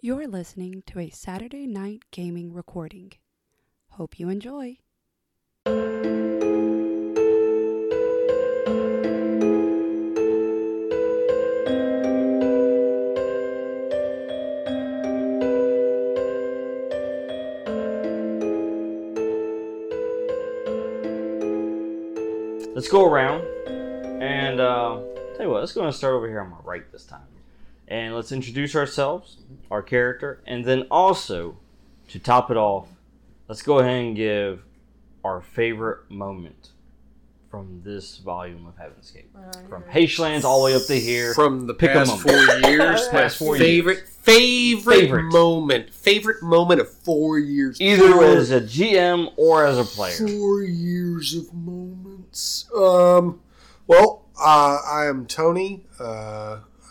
You're listening to a Saturday Night Gaming recording. Hope you enjoy. Let's go around and tell you what, let's go and start over here on my right this time. And let's introduce ourselves, our character, and then also, to top it off, let's go ahead and give our favorite moment from this volume of Heavenscape. From Heichelands all the way up to here. From the past 4 years. Favorite moment. Favorite moment of 4 years. Either as a GM or as a player. 4 years of moments. I am Tony.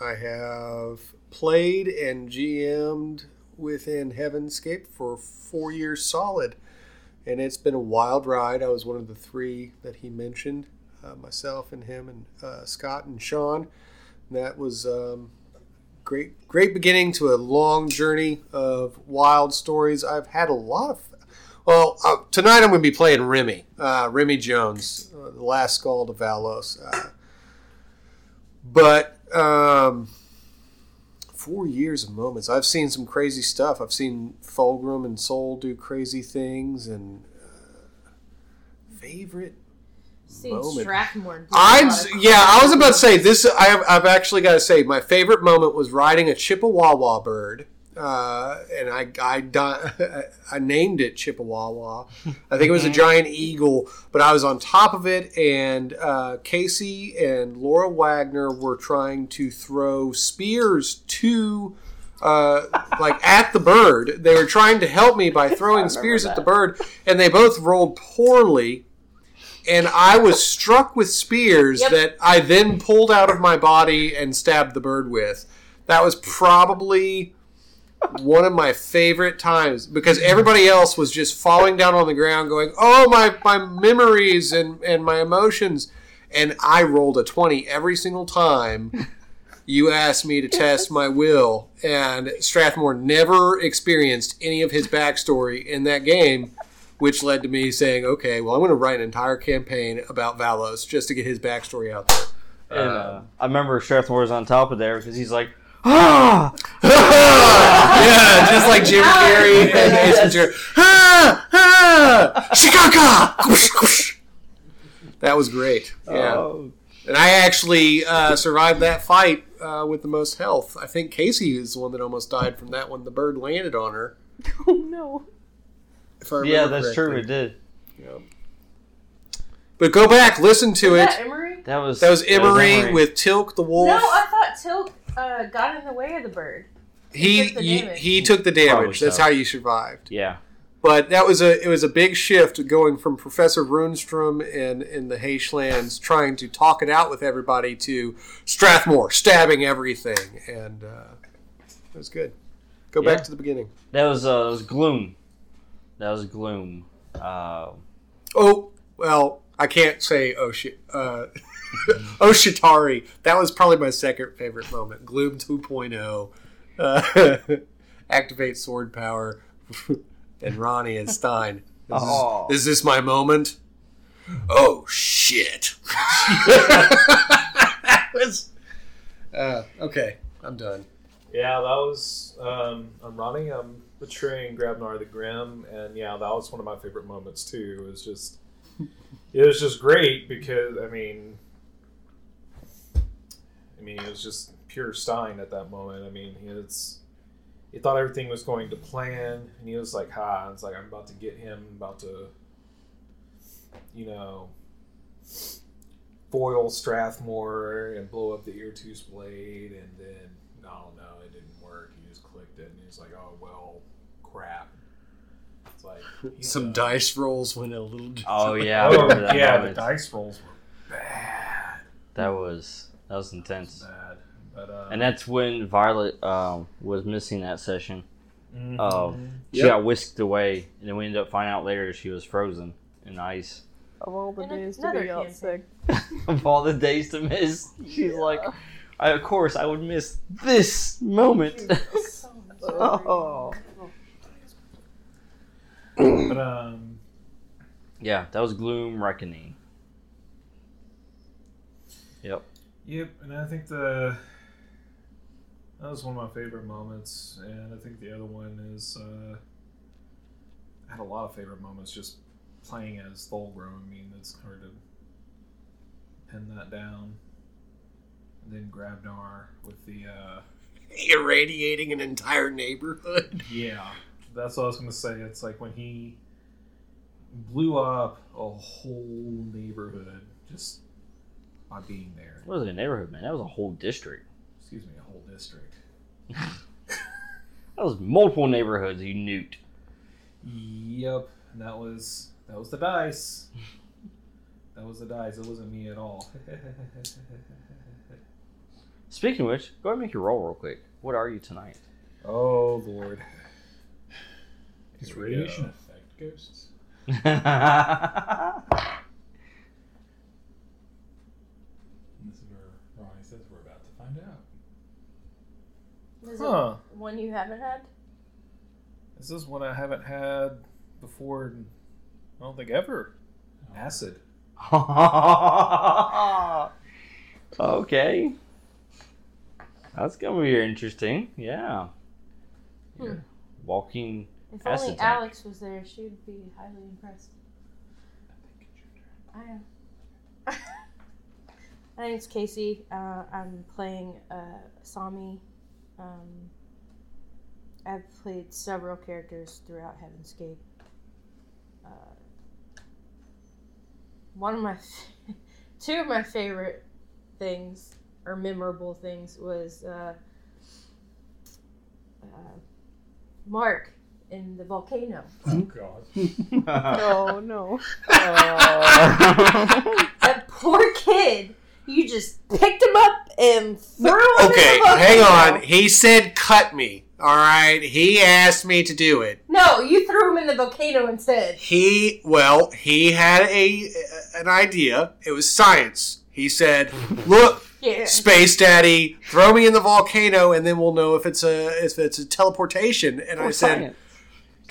I have played and GM'd within Heavenscape for 4 years solid, and it's been a wild ride. I was one of the three that he mentioned, myself and him and Scott and Sean. And that was great beginning to a long journey of wild stories. I've had a lot of... tonight I'm going to be playing Remy Jones, The Last Skull to Valos. But... 4 years of moments. I've seen some crazy stuff. I've seen Fulgroom and Sol do crazy things, and favorite moment. Strathmore. I was about to say this. I've actually got to say my favorite moment was riding a Chippewa-Wa-Wa bird, and I named it Chippewa-Wa-Wa. I think it was a giant eagle, but I was on top of it, and Casey and Laura Wagner were trying to throw spears to, at the bird. They were trying to help me by throwing spears at the bird, and they both rolled poorly, and I was struck with spears that I then pulled out of my body and stabbed the bird with. That was probably... one of my favorite times, because everybody else was just falling down on the ground going, oh, my memories and my emotions. And I rolled a 20 every single time you asked me to test my will. And Strathmore never experienced any of his backstory in that game, which led to me saying, okay, well, I'm going to write an entire campaign about Valos just to get his backstory out there. And I remember Strathmore was on top of there because he's like, ah! Yeah, just like Jim Carrey and Jim. Ha! Ha! Shikaka! That was great. Yeah. Oh. And I actually survived that fight with the most health. I think Casey is the one that almost died from that one. The bird landed on her. Oh no! If I remember that's correctly. True. It did. Yeah. But go back, listen to it. That Emery? That was Emery with Tilk the wolf. No, I thought Tilk. Got in the way of the bird. He took the damage. That's how you survived. Yeah. But that was a big shift going from Professor Rundstrom and in the Heichelands trying to talk it out with everybody to Strathmore stabbing everything, and it was good. Go back to the beginning. That was Gloom. That was Gloom. I can't say oh shit. Oh, Shitari. That was probably my second favorite moment. Gloom 2.0. Activate sword power. And Ronnie and Stein. Is this my moment? Oh, shit. That was... okay, I'm done. Yeah, that was... I'm Ronnie. I'm betraying Grabnar the Grim. And yeah, that was one of my favorite moments, too. It was just great because, I mean, it was just pure Stein at that moment. I mean, he thought everything was going to plan, and he was like, "Ha!" It's like I'm about to get him, about to, foil Strathmore and blow up the Eartooth blade, and then no, it didn't work. He just clicked it, and he's like, "Oh well, crap." It's like some dice rolls went a little. Oh yeah, the dice rolls were bad. That was intense. That was bad. But, and that's when Violet was missing that session. Mm-hmm. She got whisked away, and then we ended up finding out later she was frozen in ice. Of all the days to be out sick. Of all the days to miss, she's like, of course I would miss this moment. Oh. But, yeah, that was Gloom Reckoning. Yep. Yep, and I think that was one of my favorite moments, and I think the other one is I had a lot of favorite moments just playing as Thulgrum. I mean, it's hard to pin that down. And then Grabnar with the irradiating an entire neighborhood. Yeah, that's what I was going to say. It's like when he blew up a whole neighborhood just by being there. It wasn't a neighborhood, man. That was a whole district. Excuse me, a whole district. That was multiple neighborhoods you nuked. Yep, and that was the dice. That was the dice. It wasn't me at all. Speaking of which, go ahead and make your roll real quick. What are you tonight? Oh, Lord. Does radiation affect ghosts? This is where Ronnie says we're about to find out. Is it one you haven't had? This is one I haven't had before, I don't think ever. Oh. Acid. Okay. That's gonna be interesting. Yeah. You're walking. If only Alex was there, she would be highly impressed. I am. My name's Casey. I'm playing Asami. I've played several characters throughout Heavenscape. Two of my favorite things or memorable things was Mark. In the volcano. Oh, God. Oh, no. That poor kid. You just picked him up and threw him in the volcano. Okay, hang on. He said cut me, all right? He asked me to do it. No, you threw him in the volcano instead. He had an idea. It was science. He said, look, yeah. Space Daddy, throw me in the volcano, and then we'll know if it's a teleportation. And I said... Science.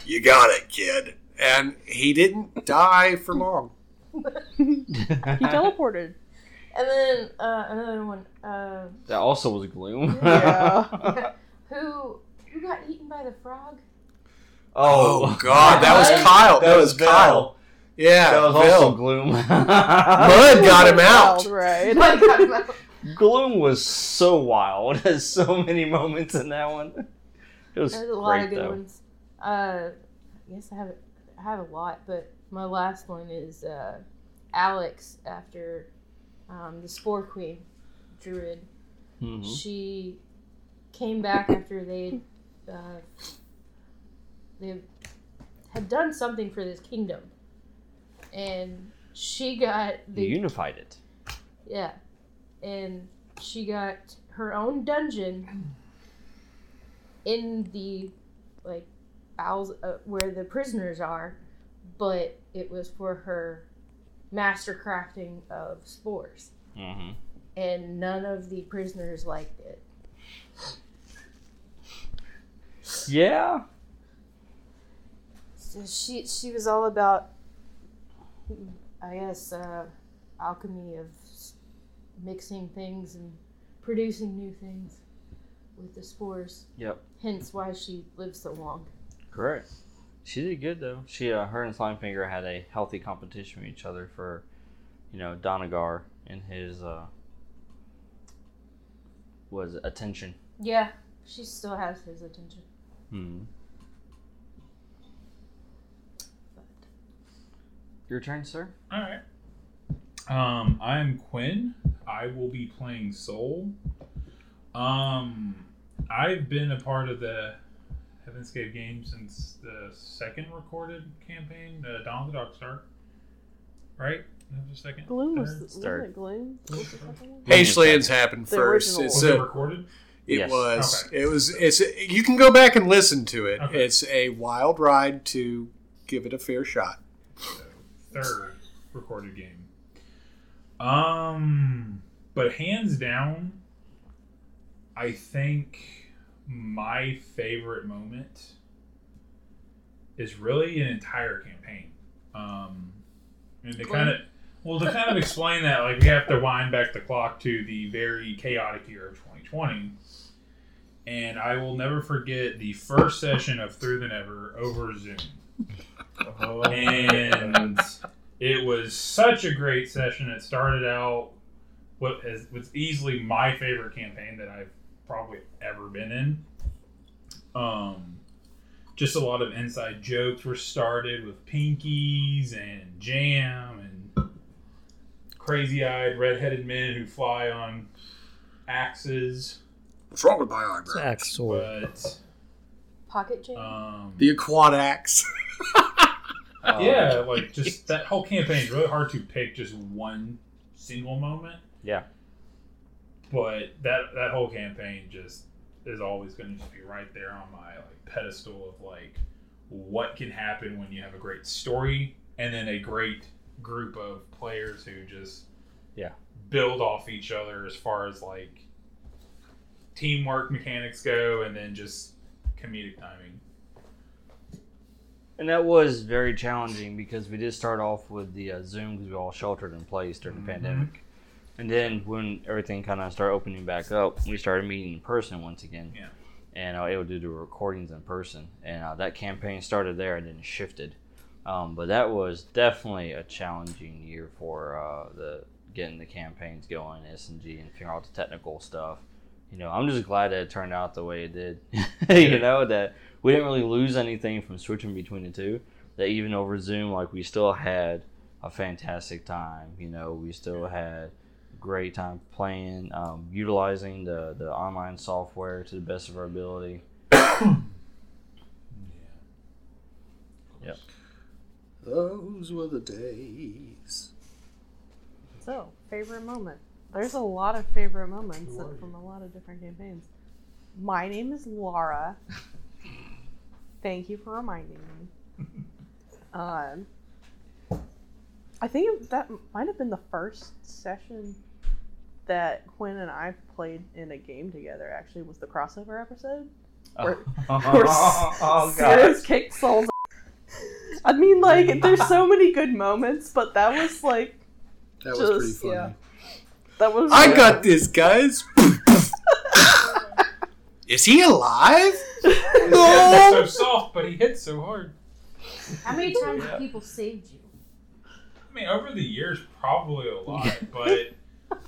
You got it, kid. And he didn't die for long. He teleported. And then another one. That also was Gloom. Yeah. Who got eaten by the frog? Oh God, that was Kyle. That was Kyle. Yeah, that was also Gloom. Mud got him out. Right. Mud got him out. Gloom was so wild. There's so many moments in that one. It was great, a lot of good ones. I guess I have a lot, but my last one is Alex after the Spore Queen druid. Mm-hmm. She came back after they had done something for this kingdom, and she got you unified it. Yeah, and she got her own dungeon in the bowels where the prisoners are, but it was for her master crafting of spores. Mm-hmm. And none of the prisoners liked it. Yeah. So she was all about, I guess, alchemy of mixing things and producing new things with the spores. Yep. Hence why she lived so long. Correct. She did good though. She, her and Slimefinger had a healthy competition with each other for, Danegar and his attention. Yeah, she still has his attention. Hmm. But. Your turn, sir. All right. I'm Quinn. I will be playing Sol. I've been a part of the Heavenscape game since the second recorded campaign, The Dawn of the Dark Star. Right? That was the second? Gloom was the start. Gloom? H-Lands happened first. Was it recorded? It was. Okay. You can go back and listen to it. Okay. It's a wild ride to give it a fair shot. So, third recorded game. But hands down, I think my favorite moment is really an entire campaign. And to kind of, well, to kind of explain that, like, we have to wind back the clock to the very chaotic year of 2020. And I will never forget the first session of Through the Never over Zoom. Oh, and it was such a great session. It started out what is what's easily my favorite campaign that I've probably ever been in. Just a lot of inside jokes were started with pinkies and jam and crazy-eyed redheaded men who fly on axes. What's wrong with my eyebrow? It's an axe sword. But, pocket jam? The Aquat Axe. Yeah, like, just that whole campaign is really hard to pick just one single moment. Yeah. But that whole campaign just is always going to just be right there on my, like, pedestal of, like, what can happen when you have a great story and then a great group of players who just build off each other as far as, like, teamwork mechanics go and then just comedic timing. And that was very challenging because we did start off with the Zoom because we were all sheltered in place during the pandemic. And then when everything kind of started opening back up, we started meeting in person once again. Yeah. And I was able to do the recordings in person. And that campaign started there and then shifted. But that was definitely a challenging year for getting the campaigns going, S&G, and figuring out the technical stuff. You know, I'm just glad that it turned out the way it did. You know, that we didn't really lose anything from switching between the two. That even over Zoom, like, we still had a fantastic time. You know, we still had great time playing, utilizing the online software to the best of our ability. Yep. Those were the days. So, favorite moment. There's a lot of favorite moments from a lot of different campaigns. My name is Laura. Thank you for reminding me. I think that might have been the first session that Quinn and I played in a game together, actually, was the crossover episode. Where Sirius kicked Sol's ass. I mean, like, there's so many good moments, but that was, like... That just, was pretty funny. Yeah. That was I weird. Got this, guys. Is he alive? No. So soft, but he hit so hard. How many times have people saved you? I mean, over the years, probably a lot. But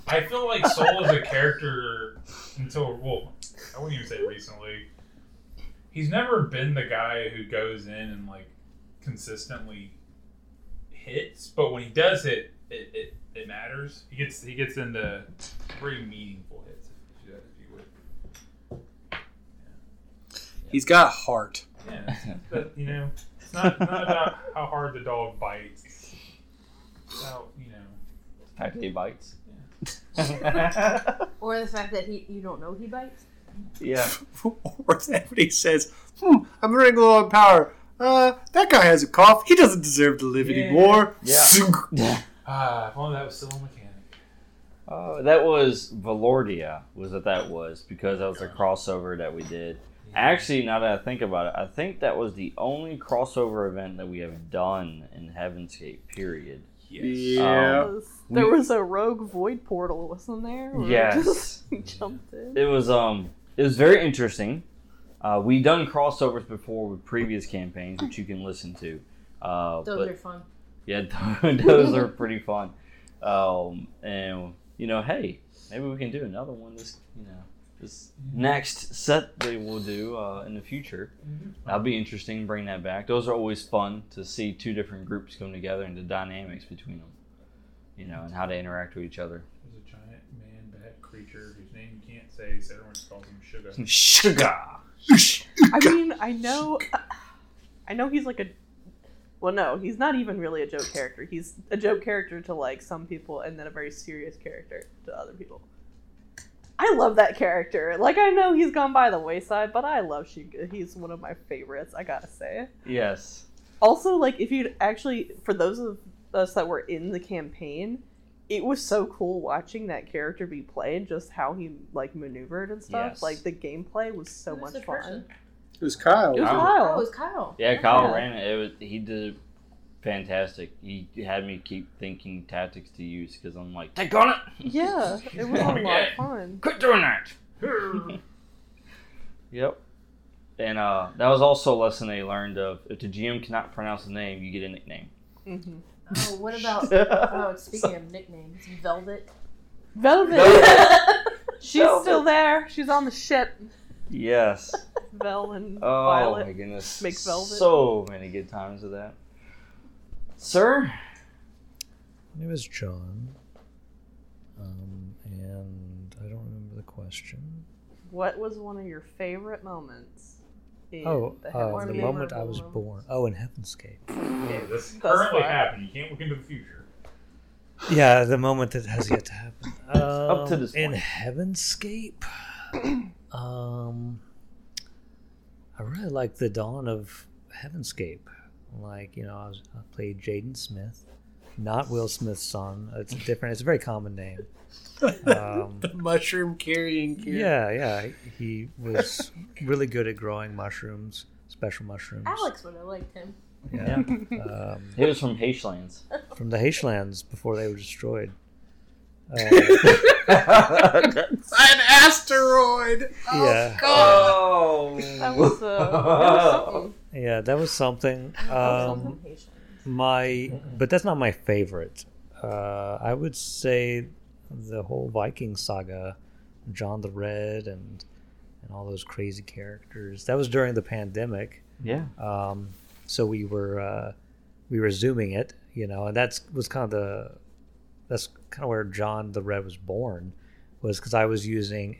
I feel like Sol is a character until, well, I wouldn't even say recently. He's never been the guy who goes in and, like, consistently hits. But when he does hit, it matters. He gets into pretty meaningful hits, if you would. Yeah. He's got heart. Yeah, but, you know, it's not about how hard the dog bites. It's about, you know, the fact that he bites. Yeah. Or the fact that you don't know he bites. Yeah. Or that he says, I'm running low on power. That guy has a cough. He doesn't deserve to live anymore. Yeah. Ah, if only that was still a mechanic. That was Valordia, was what that was, because that was a crossover that we did. Yeah. Actually, now that I think about it, I think that was the only crossover event that we have done in Heavenscape, period. Yes. Yeah. There was a rogue void portal, wasn't there? Yes. Jumped in. It was very interesting. We've done crossovers before with previous campaigns, which you can listen to. Those are fun. Yeah, those are pretty fun. And, you know, hey, maybe we can do another one this next set they will do in the future. That'll be interesting, bring that back. Those are always fun to see two different groups come together and the dynamics between them, you know, and how they interact with each other. There's a giant man-bat creature whose name you can't say, so everyone just calls him Sugar. Sugar! I mean, I know he's like a... Well, no, he's not even really a joke character. He's a joke character to, like, some people and then a very serious character to other people. I love that character. Like, I know he's gone by the wayside, but I love Shuga. He's one of my favorites, I gotta say. Yes. Also, like, if you'd actually, for those of us that were in the campaign, it was so cool watching that character be played, just how he like maneuvered and stuff. Yes. Like the gameplay was so much fun. Person? It was Kyle. It was Kyle. Yeah, Kyle ran it. He did fantastic. He had me keep thinking tactics to use because I'm like, take on it. Yeah, it was a lot of fun. Quit doing that. Yep. And that was also a lesson they learned of, if the GM cannot pronounce the name, you get a nickname. Mm-hmm. Oh, what about, speaking of nicknames, Velvet. She's Velvet. Still there. She's on the ship. Yes. Vel and Violet. Oh my goodness. Make Velvet. So many good times with that. Sir? My name is John. And I don't remember the question. What was one of your favorite moments? The moment I was born. Oh, in Heavenscape. Yeah, this currently happened. You can't look into the future. Yeah, the moment that has yet to happen. Up to this point. In Heavenscape, I really like the dawn of Heavenscape. Like, you know, I played Jaden Smith, not Will Smith's son. It's different. It's a very common name. The mushroom carrying kid. Yeah. He was really good at growing mushrooms, special mushrooms. Alex would have liked him. Yeah. He was from Heichelands. From the Heichelands before they were destroyed. An asteroid! Oh, yeah. God! Yeah. That was something. But that's not my favorite. I would say the whole Viking saga, John the Red, and all those crazy characters. That was during the pandemic. Yeah. So we were zooming it, you know, and that's kind of where John the Red was born, was because I was using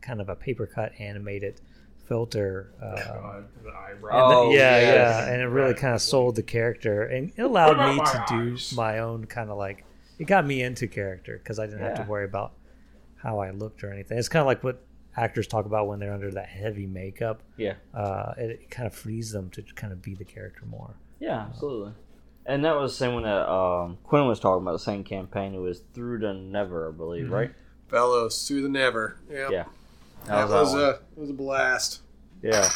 kind of a paper cut animated filter. The eyebrow. And it really kind of sold the character, and it allowed me to do my own kind of like. It got me into character because I didn't have to worry about how I looked or anything. It's kind of like what actors talk about when they're under that heavy makeup. Yeah. It kind of frees them to kind of be the character more. Yeah, absolutely. And that was the same one that Quinn was talking about, the same campaign. It was Through the Never, I believe, right? Valos, Through the Never. Yep. Yeah. That was a blast. Yeah.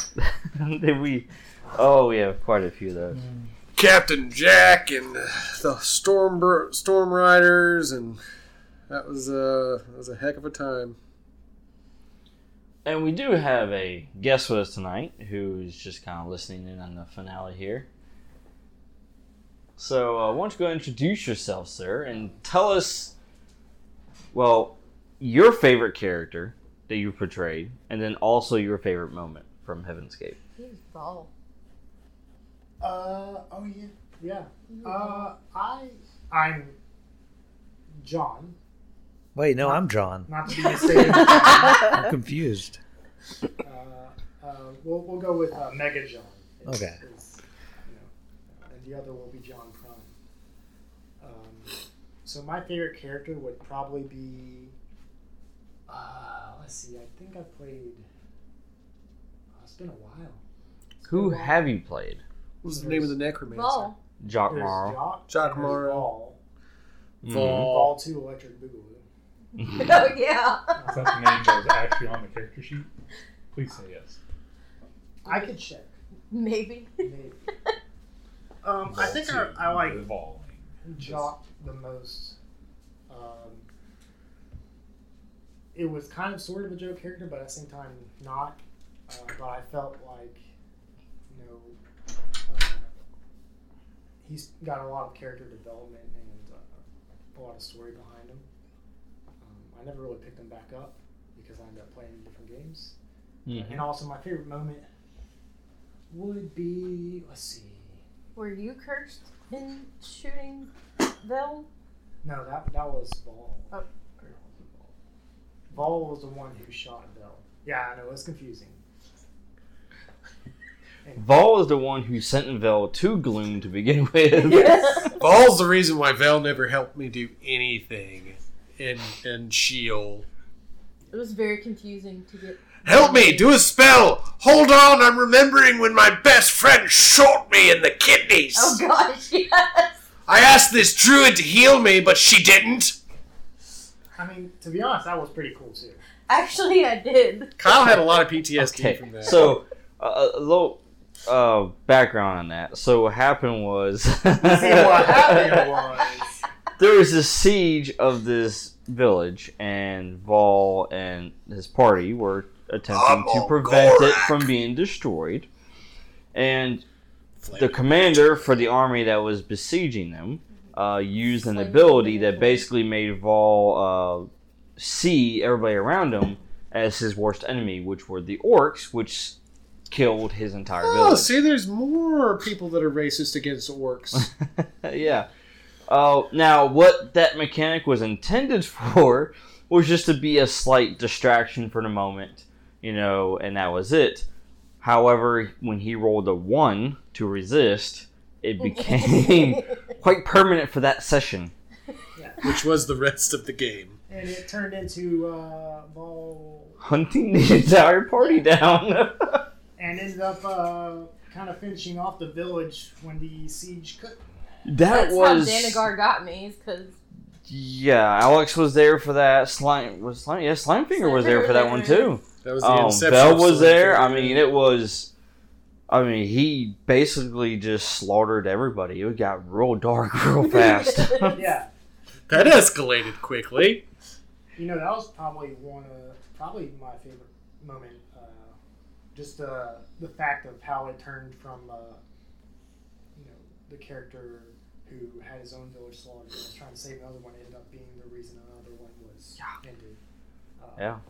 We have quite a few of those. Mm. Captain Jack and the Storm Riders, and that was a heck of a time. And we do have a guest with us tonight who's just kind of listening in on the finale here. So why don't you go and introduce yourself, sir, and tell us, well, your favorite character that you portrayed, and then also your favorite moment from Heavenscape. He's bald. Yeah. I'm John. Wait, no, I'm John. Not to be mistaken. I'm confused. We'll go with Mega John. Okay. And the other will be John Prime. So my favorite character would probably be. Let's see. I think I played. It's been a while. Who have you played? What was the name of the necromancer? Ball. Jacques Marlowe. Jacques Marlowe. Ball 2 Electric Boogoo. Oh, yeah. Is that the name that was actually on the character sheet? Please say yes. I could check. Maybe. I think I like Jacques the most. It was kind of sort of a joke character, but at the same time not. But I felt like, you know, he's got a lot of character development and a lot of story behind him. I never really picked him back up because I ended up playing different games. Mm-hmm. And also my favorite moment would be, let's see. Were you cursed in shooting Vel? No, that was Vol. Oh. Vol was the one who shot Vel. Yeah, I know, it's confusing. Vol is the one who sent Vel to Gloom to begin with. Yes. Vol's the reason why Vel never helped me do anything in Sheol. It was very confusing to get... Help me! Do a spell! Hold on, I'm remembering when my best friend shot me in the kidneys! Oh gosh, yes! I asked this druid to heal me, but she didn't. I mean, to be honest, that was pretty cool, too. Actually, I did. Kyle had a lot of PTSD from that. So, a little background on that. So what happened was... There was a siege of this village, and Vol and his party were attempting to prevent Gork. It from being destroyed. And the commander for the army that was besieging them used an ability that basically made Vol see everybody around him as his worst enemy, which were the orcs, which killed his entire village. Oh, see, there's more people that are racist against orcs. Yeah. Now, what that mechanic was intended for was just to be a slight distraction for the moment, you know, and that was it. However, when he rolled a 1 to resist, it became quite permanent for that session. Yeah. Which was the rest of the game. And it turned into hunting the entire party down. And ended up kind of finishing off the village when the siege could. That's how Danegar got me, because... Yeah, Alex was there for that. Slimefinger was there for that one, too. That was the inception. Bell was there. I mean, it was... I mean, he basically just slaughtered everybody. It got real dark real fast. Yeah. That escalated quickly. You know, that was probably probably my favorite moment. Just the fact of how it turned from... the character who had his own village slaughtered and was trying to save another one ended up being the reason another one was ended.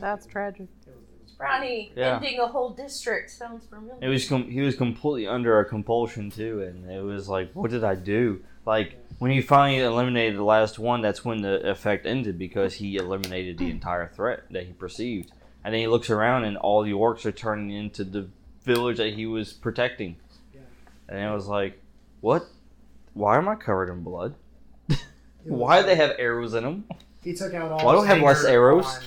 That's tragic. It was Ronnie ending a whole district sounds familiar. It was he was completely under a compulsion too, and it was like, what did I do? Like when he finally eliminated the last one, that's when the effect ended because he eliminated the entire threat that he perceived, and then he looks around and all the orcs are turning into the village that he was protecting. And it was like, what? Why am I covered in blood? Why do they have arrows in them? He took out all. Why do I have less arrows?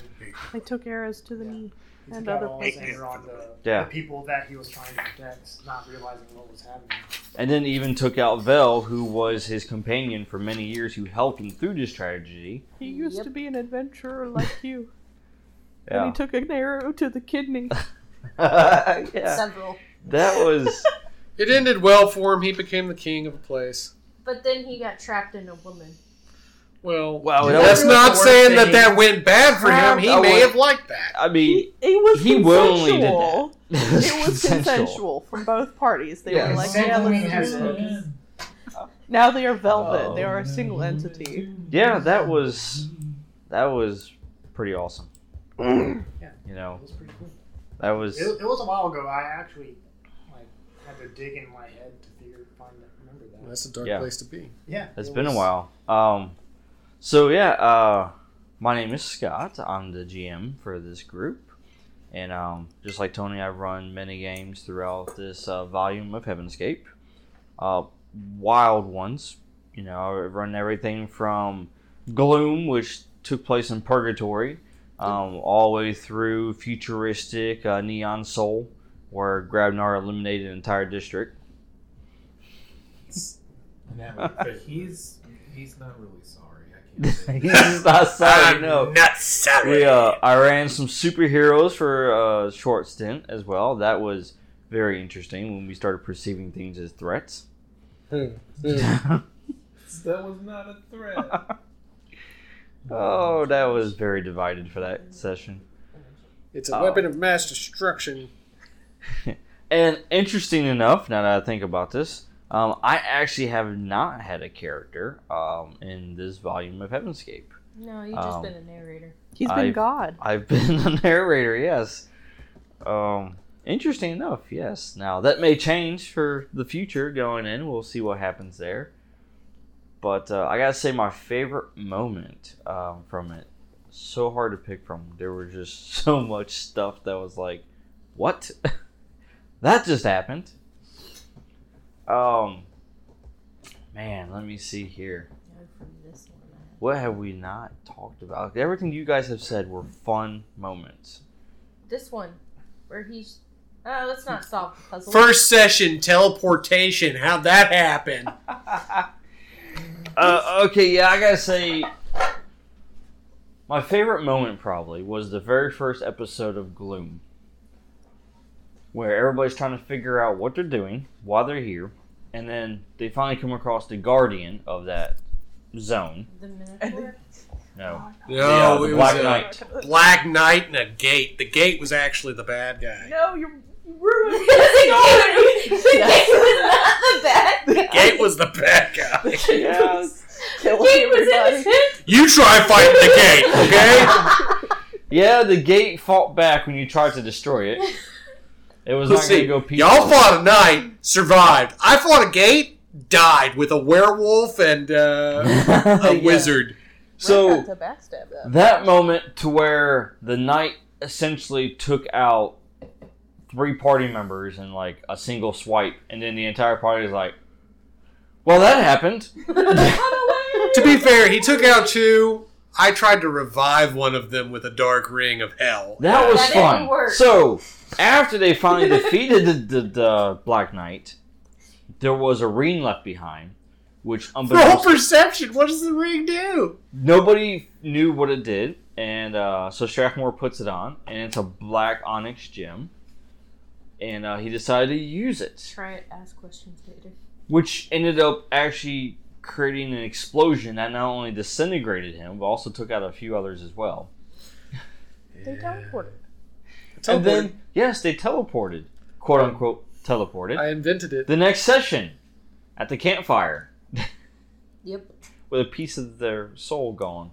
They took arrows to the knee and other places. On the people that he was trying to protect, not realizing what was happening. And then even took out Vel, who was his companion for many years, who helped him through this tragedy. He used to be an adventurer like you. Yeah. And he took an arrow to the kidney. Several. That was. It ended well for him. He became the king of a place. But then he got trapped in a woman. Well, that's not saying that went bad for him. He may have liked that. I mean, he willingly did that. It was consensual from both parties. They were like, let's do this. Now they are Velvet. They are a single entity. Yeah, that was pretty awesome. Yeah, you know, it was pretty cool. That was. It was a while ago. I actually. Had to dig in my head to remember that. Well, that's a dark place to be. Yeah. It's been a while. My name is Scott. I'm the GM for this group. And just like Tony, I've run many games throughout this volume of Heavenscape. Wild ones. You know, I've run everything from Gloom, which took place in Purgatory, all the way through futuristic Neon Sol, where Grabnar eliminated an entire district. He's not really sorry. I can't say he's not sorry. I'm not sorry. I ran some superheroes for a short stint as well. That was very interesting when we started perceiving things as threats. That was not a threat. Oh, that was very divided for that session. It's a weapon of mass destruction. And interesting enough, now that I think about this, I actually have not had a character in this volume of Heavenscape. No, you've just been a narrator. He's been God. I've been a narrator, yes. Interesting enough, yes. Now, that may change for the future going in. We'll see what happens there. But I gotta say my favorite moment from it, so hard to pick from. There was just so much stuff that was like, what? That just happened. Man, let me see here. What have we not talked about? Everything you guys have said were fun moments. This one, where he Oh, let's not solve the puzzle. First session, teleportation. How'd that happen? Okay, yeah, I gotta say, my favorite moment probably was the very first episode of Gloom, where everybody's trying to figure out what they're doing, why they're here, and then they finally come across the guardian of that zone. The Minotaur? No, it was a Black Knight and a gate. The gate was actually the bad guy. No, you ruined it. The gate was not the bad guy. The gate was the bad guy. The gate was innocent. You try fighting the gate, okay? Yeah, the gate fought back when you tried to destroy it. It was not going to go peaceful. Y'all fought a knight, survived. I fought a gate, died with a werewolf and a wizard. So, that moment to where the knight essentially took out three party members in, like, a single swipe, and then the entire party is like, well, that happened. To be fair, he took out two. I tried to revive one of them with a dark ring of hell. That was fun. So, after they finally defeated the Black Knight, there was a ring left behind. Which roll perception. What does the ring do? Nobody knew what it did, and so Strathmore puts it on, and it's a black onyx gem, and he decided to use it. Try it. Ask questions later. Which ended up actually creating an explosion that not only disintegrated him, but also took out a few others as well. They teleported. And then, yes, they teleported. Quote unquote teleported. I invented it. The next session, at the campfire. Yep. With a piece of their soul gone.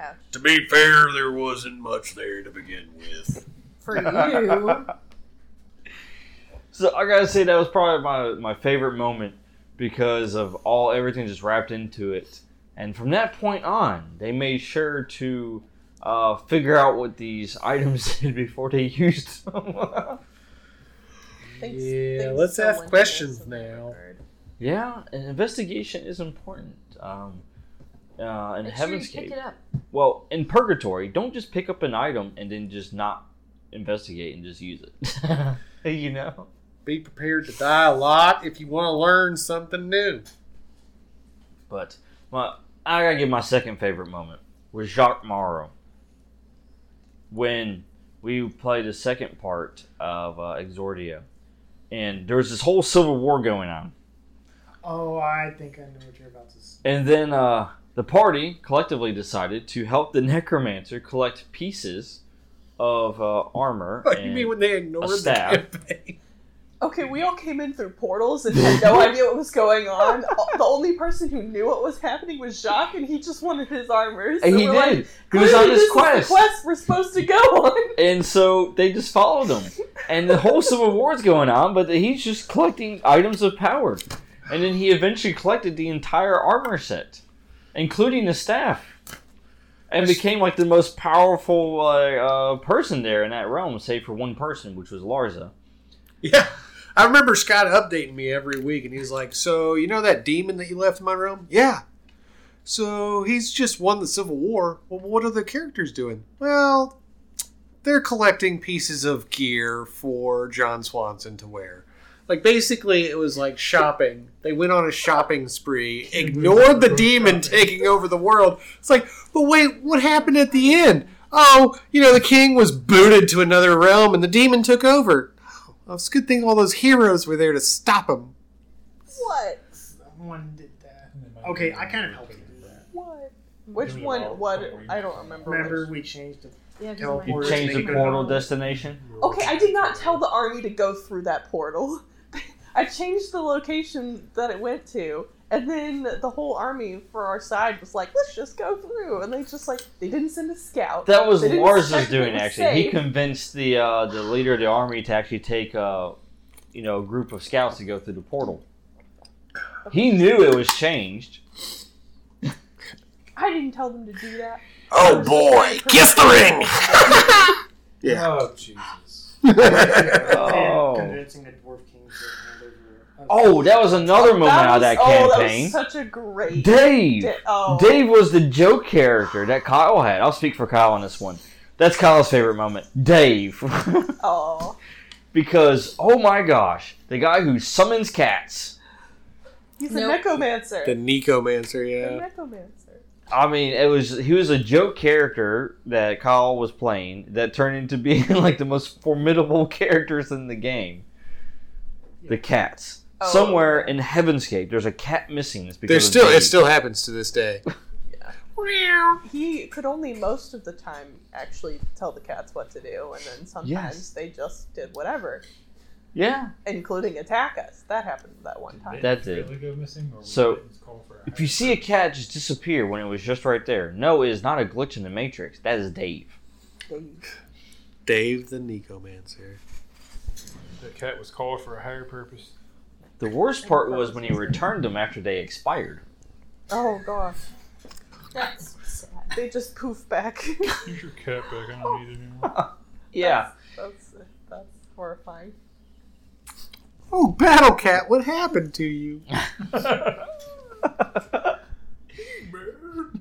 Ouch. To be fair, there wasn't much there to begin with. For you. So I gotta say that was probably my favorite moment because of everything just wrapped into it. And from that point on, they made sure to figure out what these items did before they used them. Thanks, let's ask questions now. Yeah, and investigation is important. In Heavenscape, pick it up. Well, in Purgatory, don't just pick up an item and then just not investigate and just use it. You know? Be prepared to die a lot if you want to learn something new. But I gotta give my second favorite moment was Jacques Marlowe. When we played the second part of Exordia, and there was this whole civil war going on. Oh, I think I know what you're about to say. And then the party collectively decided to help the necromancer collect pieces of armor. What do you mean when they ignored the campaign? Okay, we all came in through portals and had no idea what was going on. The only person who knew what was happening was Jacques, and he just wanted his armor. So and he did. Like, he was on this quest. The quest we're supposed to go on. And so they just followed him. And the whole civil war is going on, but he's just collecting items of power. And then he eventually collected the entire armor set, including the staff, and became like the most powerful person there in that realm, save for one person, which was Larza. Yeah, I remember Scott updating me every week, and he's like, so you know that demon that you left in my realm? Yeah. So he's just won the Civil War. Well, what are the characters doing? Well, they're collecting pieces of gear for John Swanson to wear. Like, basically, it was like shopping. They went on a shopping spree, ignored the demon taking over the world. It's like, but wait, what happened at the end? Oh, you know, the king was booted to another realm, and the demon took over. Oh, it's a good thing all those heroes were there to stop him. What? Someone did that. Okay, I kind of helped you do that. What? Which one? What? I don't remember. Remember, we changed it. Yeah, you changed the portal destination? Okay, I did not tell the army to go through that portal. I changed the location that it went to, and then the whole army for our side was like, let's just go through, and they just like, they didn't send a scout. That was Larza's doing, actually. Safe. He convinced the leader of the army to actually take a group of scouts to go through the portal. Okay. He knew it was changed. I didn't tell them to do that. Oh boy, kiss the ring! Yeah. Oh, Jesus. Oh. Convincing the Dwarf King to hand over. Oh, that was another moment out of that campaign. That was such a great... Dave was the joke character that Kyle had. I'll speak for Kyle on this one. That's Kyle's favorite moment. Dave. Oh. because, oh my gosh, the guy who summons cats. He's a necomancer. The necomancer, yeah. The necomancer. I mean, he was a joke character that Kyle was playing that turned into being like the most formidable characters in the game. The cats. Oh. Somewhere in Heavenscape, there's a cat missing. It still happens to this day. He could only most of the time actually tell the cats what to do, and then sometimes they just did whatever. Yeah. Including attack us. That happened that one time. That did. Really go missing, or so if you see a cat just disappear when it was just right there, no, it is not a glitch in the Matrix. That is Dave. Dave the Necomancer. The cat was called for a higher purpose. The worst part was when he returned them after they expired. Oh, gosh. That's sad. They just poof back. Use your cat back. I don't need it anymore. Yeah. That's horrifying. Oh, Battle Cat, what happened to you?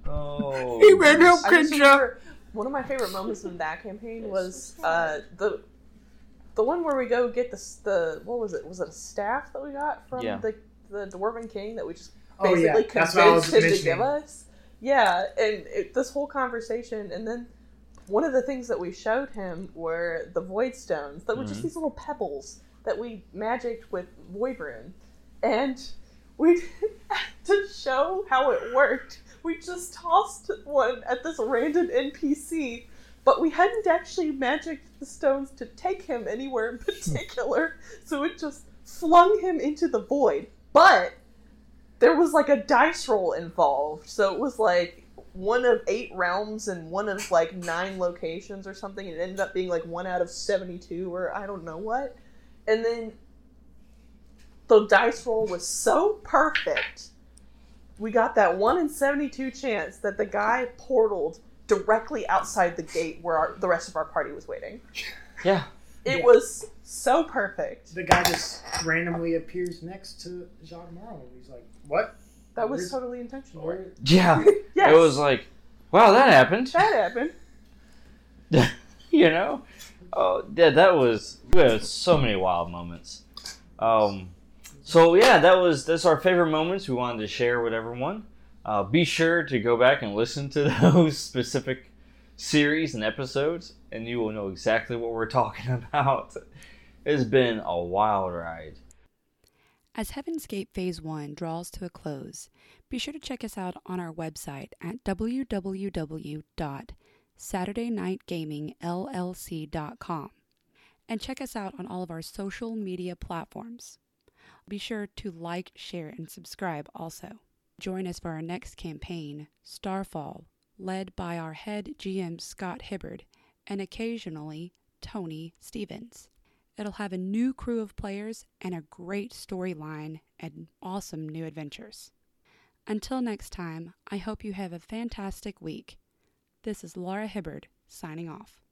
Oh. He made no good job. One of my favorite moments in that campaign was the one where we go get the what was it? Was it a staff that we got from the Dwarven King that we just basically convinced him to give us? Yeah, and this whole conversation, and then one of the things that we showed him were the void stones that were just these little pebbles that we magicked with void rune, and we to show how it worked, we just tossed one at this random NPC. But we hadn't actually magicked the stones to take him anywhere in particular, so it just flung him into the void. But there was like a dice roll involved, so it was like one of 8 realms and one of like 9 locations or something, and it ended up being like 1 out of 72 or I don't know what. And then the dice roll was so perfect, we got that 1 in 72 chance that the guy portaled directly outside the gate where the rest of our party was waiting. Yeah. It was so perfect. The guy just randomly appears next to Jacques Marlowe. He's like, what? That was totally intentional. Yeah. Yes. It was like, wow, that happened. You know? Oh, yeah, we had so many wild moments. So, yeah, that's our favorite moments we wanted to share with everyone. Be sure to go back and listen to those specific series and episodes, and you will know exactly what we're talking about. It's been a wild ride. As Heavenscape Phase 1 draws to a close, be sure to check us out on our website at www.SaturdayNightGamingLLC.com and check us out on all of our social media platforms. Be sure to like, share, and subscribe also. Join us for our next campaign, Starfall, led by our head GM Scott Hibbard and occasionally Tony Stevens. It'll have a new crew of players and a great storyline and awesome new adventures. Until next time, I hope you have a fantastic week. This is Laura Hibbard signing off.